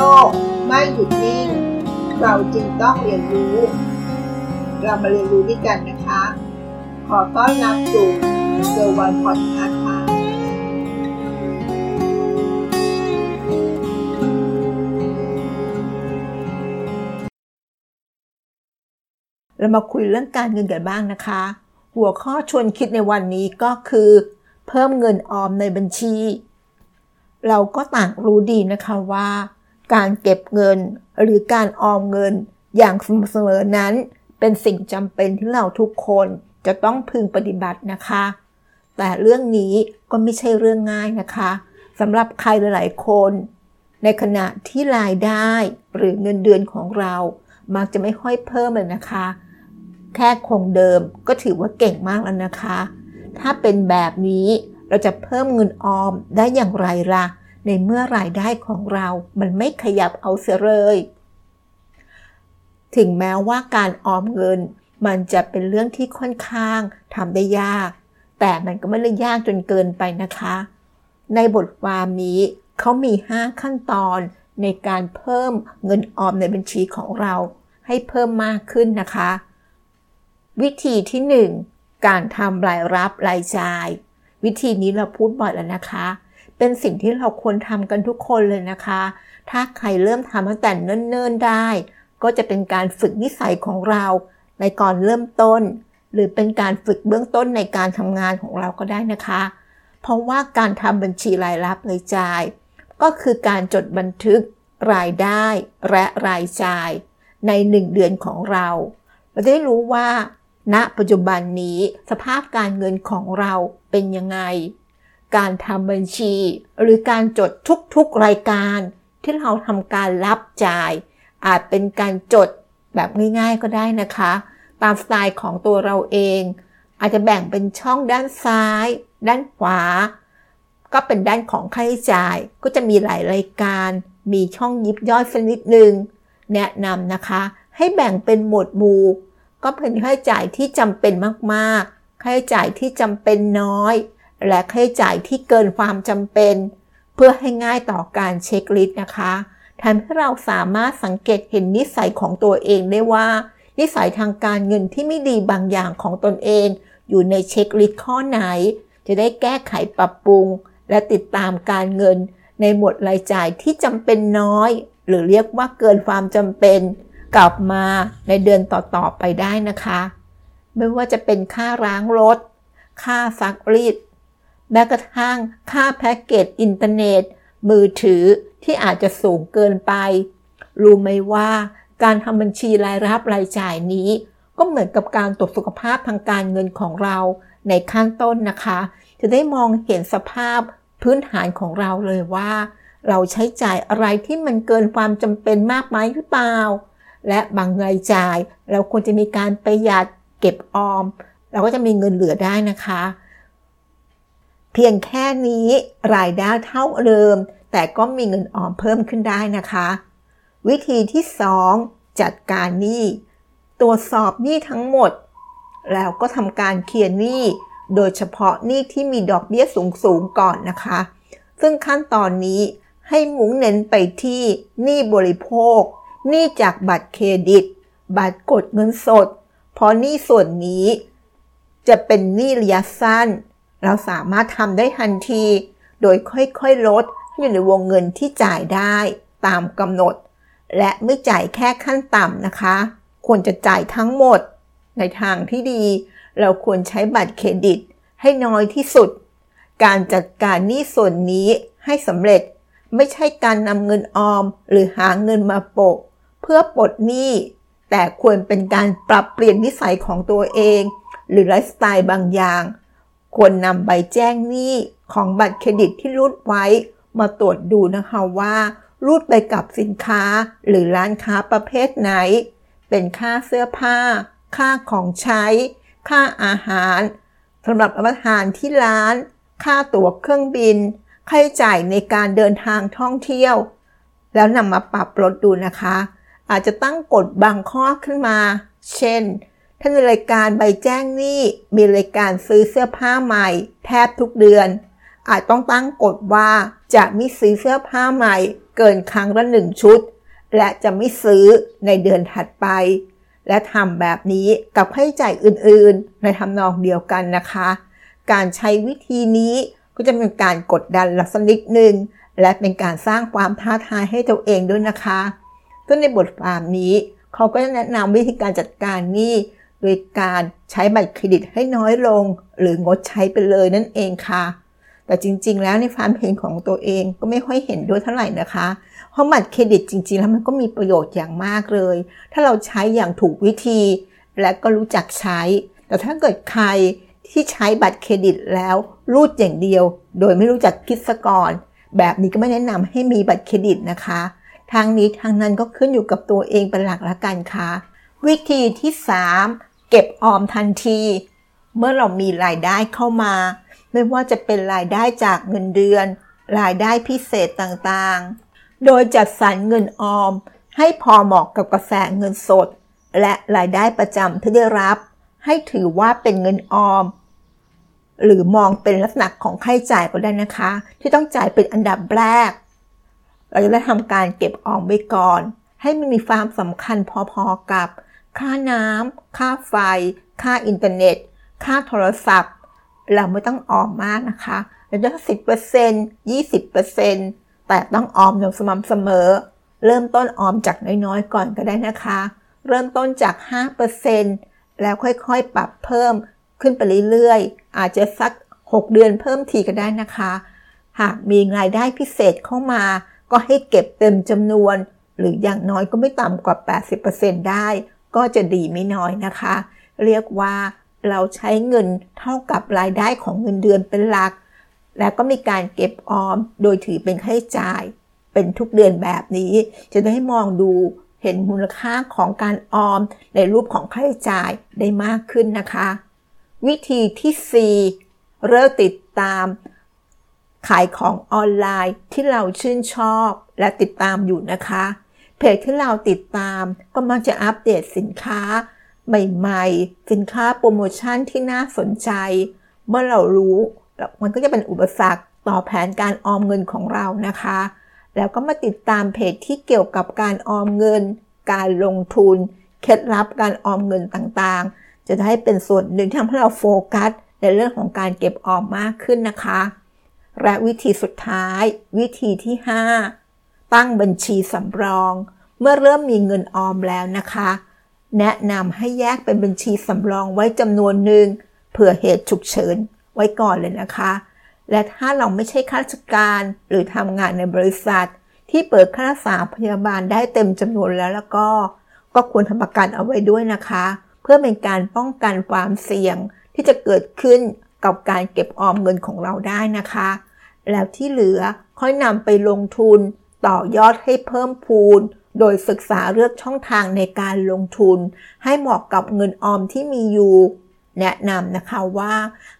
ลกไม่หยุดนิ่งเราจึงต้องเรียนรู้เรามาเรียนรู้ด้วยกันนะคะขอต้อนรับสู่เซอร์วันพอดคาสต์ค่ะเรามาคุยเรื่องการเงินกันบ้างนะคะหัวข้อชวนคิดในวันนี้ก็คือเพิ่มเงินออมในบัญชีเราก็ต่างรู้ดีนะคะว่าการเก็บเงินหรือการออมเงินอย่างสม่ำเสมอนั้นเป็นสิ่งจำเป็นที่เราทุกคนจะต้องพึงปฏิบัตินะคะแต่เรื่องนี้ก็ไม่ใช่เรื่องง่ายนะคะสำหรับใครหลายๆคนในขณะที่รายได้หรือเงินเดือนของเรามักจะไม่ค่อยเพิ่มเลยนะคะแค่คงเดิมก็ถือว่าเก่งมากแล้วนะคะถ้าเป็นแบบนี้เราจะเพิ่มเงินออมได้อย่างไรล่ะในเมื่อรายได้ของเรามันไม่ขยับเอาเสียเลยถึงแม้ว่าการออมเงินมันจะเป็นเรื่องที่ค่อนข้างทำได้ยากแต่มันก็ไม่ได้ยากจนเกินไปนะคะในบทความนี้เขามี5ขั้นตอนในการเพิ่มเงินออมในบัญชีของเราให้เพิ่มมากขึ้นนะคะวิธีที่1การทำรายรับรายจ่ายวิธีนี้เราพูดบ่อยแล้วนะคะเป็นสิ่งที่เราควรทำกันทุกคนเลยนะคะถ้าใครเริ่มทำตั้งแต่เนิ่นๆได้ก็จะเป็นการฝึกนิสัยของเราในก่อนเริ่มต้นหรือเป็นการฝึกเบื้องต้นในการทำงานของเราก็ได้นะคะเพราะว่าการทำบัญชีรายรับรายจ่ายก็คือการจดบันทึกรายได้และรายจ่ายใน1เดือนของเราเราจะได้รู้ว่าณปัจจุบันนี้สภาพการเงินของเราเป็นยังไงการทำบัญชีหรือการจดทุกๆรายการที่เราทำการรับจ่ายอาจเป็นการจดแบบง่ายๆก็ได้นะคะตามสไตล์ของตัวเราเองอาจจะแบ่งเป็นช่องด้านซ้ายด้านขวาก็เป็นด้านของค่าใช้จ่ายก็จะมีหลายรายการมีช่องยิบย่อยสักนิดนึงแนะนำนะคะให้แบ่งเป็นหมวดหมู่ก็เป็นค่าใช้จ่ายที่จำเป็นมากๆค่าใช้จ่ายที่จำเป็นน้อยและค่าใช้จ่ายที่เกินความจำเป็นเพื่อให้ง่ายต่อการเช็คลิสต์นะคะทำให้เราสามารถสังเกตเห็นนิสัยของตัวเองได้ว่านิสัยทางการเงินที่ไม่ดีบางอย่างของตนเองอยู่ในเช็คลิสต์ข้อไหนจะได้แก้ไขปรับปรุงและติดตามการเงินในหมวดรายจ่ายที่จำเป็นน้อยหรือเรียกว่าเกินความจำเป็นกลับมาในเดือนต่อๆไปได้นะคะไม่ว่าจะเป็นค่าล้างรถค่าซักรีดแม้กระทั่งค่าแพ็กเกจอินเทอร์เน็ตมือถือที่อาจจะสูงเกินไปรู้ไหมว่าการทำบัญชีรายรับรายจ่ายนี้ก็เหมือนกับการตรวจสุขภาพทางการเงินของเราในขั้นต้นนะคะจะได้มองเห็นสภาพพื้นฐานของเราเลยว่าเราใช้จ่ายอะไรที่มันเกินความจำเป็นมากไหมหรือเปล่าและบางรายจ่ายเราควรจะมีการประหยัดเก็บออมเราก็จะมีเงินเหลือได้นะคะเพียงแค่นี้รายได้เท่าเดิมแต่ก็มีเงินออมเพิ่มขึ้นได้นะคะวิธีที่2จัดการหนี้ตรวจสอบหนี้ทั้งหมดแล้วก็ทำการเคลียร์หนี้โดยเฉพาะหนี้ที่มีดอกเบี้ยสูงๆก่อนนะคะซึ่งขั้นตอนนี้ให้มุ่งเน้นไปที่หนี้บริโภคหนี้จากบัตรเครดิตบัตรกดเงินสดเพราะหนี้ส่วนนี้จะเป็นหนี้ระยะสั้นเราสามารถทำได้ทันทีโดยค่อยๆลดอยู่ในวงเงินที่จ่ายได้ตามกำหนดและไม่จ่ายแค่ขั้นต่ำนะคะควรจะจ่ายทั้งหมดในทางที่ดีเราควรใช้บัตรเครดิตให้น้อยที่สุดการจัดการหนี้ส่วนนี้ให้สำเร็จไม่ใช่การนำเงินออมหรือหาเงินมาโปะเพื่อปลดหนี้แต่ควรเป็นการปรับเปลี่ยนนิสัยของตัวเองหรือไลฟ์สไตล์บางอย่างควรนำใบแจ้งหนี้ของบัตรเครดิตที่รูดไว้มาตรวจดูนะคะว่ารูดไปกับสินค้าหรือร้านค้าประเภทไหนเป็นค่าเสื้อผ้าค่าของใช้ค่าอาหารสำหรับรับประทานที่ร้านค่าตั๋วเครื่องบินค่าใช้จ่ายในการเดินทางท่องเที่ยวแล้วนำมาปรับลดดูนะคะอาจจะตั้งกฎบางข้อขึ้นมาเช่นถ้าในรายการใบแจ้งหนี้มีรายการซื้อเสื้อผ้าใหม่แทบทุกเดือนอาจต้องตั้งกฎว่าจะไม่ซื้อเสื้อผ้าใหม่ เกินครั้งละ1ชุดและจะไม่ซื้อในเดือนถัดไปและทำแบบนี้กับค่าใช้จ่ายอื่นๆในทำนองเดียวกันนะคะการใช้วิธีนี้ก็จะเป็นการกดดันเราสักนิดนึงและเป็นการสร้างความท้าทายให้ตัวเองด้วยนะคะซึ่งในบทความนี้เขาก็แนะนำวิธีการจัดการหนี้โดยการใช้บัตรเครดิตให้น้อยลงหรืองดใช้ไปเลยนั่นเองค่ะแต่จริงๆแล้วในความเห็นของตัวเองก็ไม่ค่อยเห็นด้วยเท่าไหร่นะคะเพราะบัตรเครดิตจริงๆแล้วมันก็มีประโยชน์อย่างมากเลยถ้าเราใช้อย่างถูกวิธีและก็รู้จักใช้แต่ถ้าเกิดใครที่ใช้บัตรเครดิตแล้วรูดอย่างเดียวโดยไม่รู้จักคิดซะก่อนแบบนี้ก็ไม่แนะนำให้มีบัตรเครดิตนะคะทางนี้ทางนั้นก็ขึ้นอยู่กับตัวเองเป็นหลักละกันค่ะวิธีที่3เก็บออมทันทีเมื่อเรามีรายได้เข้ามาไม่ว่าจะเป็นรายได้จากเงินเดือนรายได้พิเศษต่างๆโดยจัดสรรเงินออมให้พอเหมาะกับกระแสเงินสดและรายได้ประจำที่ได้รับให้ถือว่าเป็นเงินออมหรือมองเป็นลักษณะของค่าใช้จ่ายก็ได้นะคะที่ต้องจ่ายเป็นอันดับแรกเราจะได้ทำการเก็บออมไว้ก่อนให้มันมีความสำคัญพอๆกับค่าน้ำค่าไฟค่าอินเทอร์เน็ตค่าโทรศัพท์เราไม่ต้องออมมากนะคะเราจะ 10% 20% แต่ต้องออมอย่างสม่ำเสมอเริ่มต้นออมจากน้อยๆก่อนก็ได้นะคะเริ่มต้นจาก 5% แล้วค่อยๆปรับเพิ่มขึ้นไปเรื่อยๆอาจจะสัก6เดือนเพิ่มทีก็ได้นะคะหากมีรายได้พิเศษเข้ามาก็ให้เก็บเต็มจำนวนหรืออย่างน้อยก็ไม่ต่ำกว่า 80% ได้ก็จะดีไม่น้อยนะคะเรียกว่าเราใช้เงินเท่ากับรายได้ของเงินเดือนเป็นหลักและก็มีการเก็บออมโดยถือเป็นค่าใช้จ่ายเป็นทุกเดือนแบบนี้จะได้มองดูเห็นมูลค่าของการออมในรูปของค่าใช้จ่ายได้มากขึ้นนะคะวิธีที่4เริ่มติดตามขายของออนไลน์ที่เราชื่นชอบและติดตามอยู่นะคะเพจที่เราติดตามก็มักจะอัปเดตสินค้าใหม่ๆสินค้าโปรโมชั่นที่น่าสนใจเมื่อเรารู้มันก็จะเป็นอุปสรรคต่อแผนการออมเงินของเรานะคะแล้วก็มาติดตามเพจที่เกี่ยวกับการออมเงินการลงทุนเคล็ดลับการออมเงินต่างๆจะได้เป็นส่วนหนึ่งที่ทำให้เราโฟกัสในเรื่องของการเก็บออมมากขึ้นนะคะและวิธีสุดท้ายวิธีที่5ตั้งบัญชีสำรองเมื่อเริ่มมีเงินออมแล้วนะคะแนะนำให้แยกเป็นบัญชีสำรองไว้จำนวนหนึ่งเผื่อเหตุฉุกเฉินไว้ก่อนเลยนะคะและถ้าเราไม่ใช่ข้าราชการหรือทำงานในบริษัทที่เปิดค่ารักษาพยาบาลได้เต็มจำนวนแล้วก็ควรทำประกันเอาไว้ด้วยนะคะเพื่อเป็นการป้องกันความเสี่ยงที่จะเกิดขึ้นกับการเก็บออมเงินของเราได้นะคะแล้วที่เหลือค่อยนำไปลงทุนต่อยอดให้เพิ่มพูนโดยศึกษาเลือกช่องทางในการลงทุนให้เหมาะกับเงินออมที่มีอยู่แนะนำนะคะว่า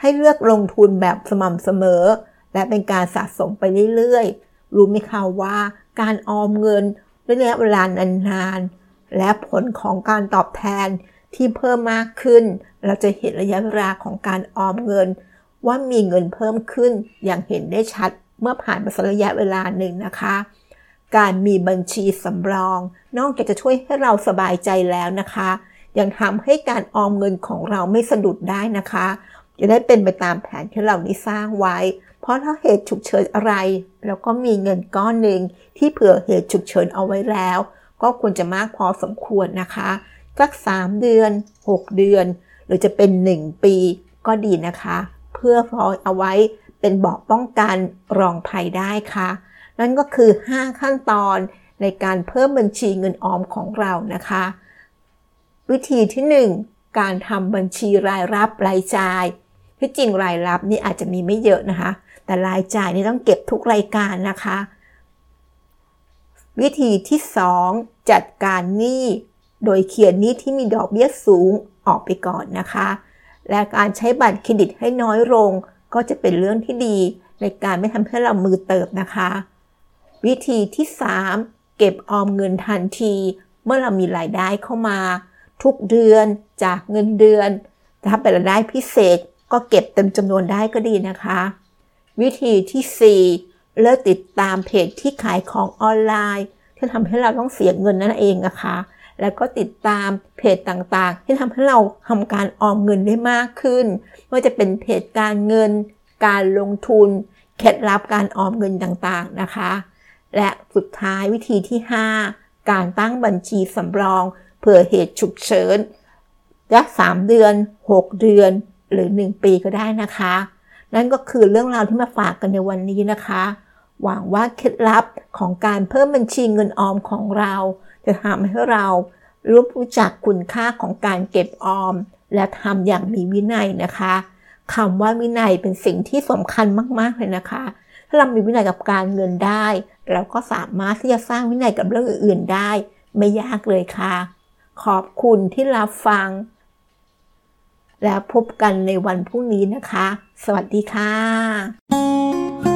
ให้เลือกลงทุนแบบสม่ำเสมอและเป็นการสะสมไปเรื่อยๆรู้ไหมคะว่าการออมเงินระยะเวลานานๆและผลของการตอบแทนที่เพิ่มมากขึ้นเราจะเห็นระยะเวลาของการออมเงินว่ามีเงินเพิ่มขึ้นอย่างเห็นได้ชัดเมื่อผ่านไปสักระยะเวลาหนึ่งนะคะการมีบัญชีสำรองนอกจากจะช่วยให้เราสบายใจแล้วนะคะยังทำให้การออมเงินของเราไม่สะดุดได้นะคะจะได้เป็นไปตามแผนที่เราได้สร้างไว้เพราะถ้าเหตุฉุกเฉินอะไรเราก็มีเงินก้อนหนึ่งที่เผื่อเหตุฉุกเฉินเอาไว้แล้วก็ควรจะมากพอสมควรนะคะสัก3เดือน6เดือนหรือจะเป็น1ปีก็ดีนะคะเพื่อพอเอาไว้เป็นเบาะป้องกันรองภัยได้ค่ะนั่นก็คือ5ขั้นตอนในการเพิ่มบัญชีเงินออมของเรานะคะวิธีที่1การทำบัญชีรายรับรายจ่ายที่จริงรายรับนี่อาจจะมีไม่เยอะนะคะแต่รายจ่ายนี่ต้องเก็บทุกรายการนะคะวิธีที่2จัดการหนี้โดยเขียนหนี้ที่มีดอกเบี้ยสูงออกไปก่อนนะคะและการใช้บัตรเครดิตให้น้อยลงก็จะเป็นเรื่องที่ดีในการไม่ทำให้เรามือเติบนะคะวิธีที่3เก็บออมเงินทันทีเมื่อเรามีรายได้เข้ามาทุกเดือนจากเงินเดือนถ้าเป็นรายได้พิเศษก็เก็บเต็มจำนวนได้ก็ดีนะคะวิธีที่ เลิกติดตามเพจที่ขายของออนไลน์ที่ทำให้เราต้องเสียเงินนั่นเองนะคะแล้วก็ติดตามเพจต่างๆที่ทำให้เราทำการออมเงินได้มากขึ้นไม่ว่าจะเป็นเพจการเงินการลงทุนเคล็ดลับการออมเงินต่างๆนะคะและสุดท้ายวิธีที่5การตั้งบัญชีสำรองเผื่อเหตุฉุกเฉินและ3เดือน6เดือนหรือ1ปีก็ได้นะคะนั่นก็คือเรื่องราวที่มาฝากกันในวันนี้นะคะหวังว่าเคล็ดลับของการเพิ่มบัญชีเงินออมของเราจะทำให้เรารู้จักคุณค่าของการเก็บออมและทำอย่างมีวินัยนะคะคำว่าวินัยเป็นสิ่งที่สำคัญมากๆเลยนะคะถ้าเรามีวินัยกับการเงินได้เราก็สามารถที่จะสร้างวินัยกับเรื่องอื่นๆได้ไม่ยากเลยค่ะขอบคุณที่รับฟังแล้วพบกันในวันพรุ่งนี้นะคะสวัสดีค่ะ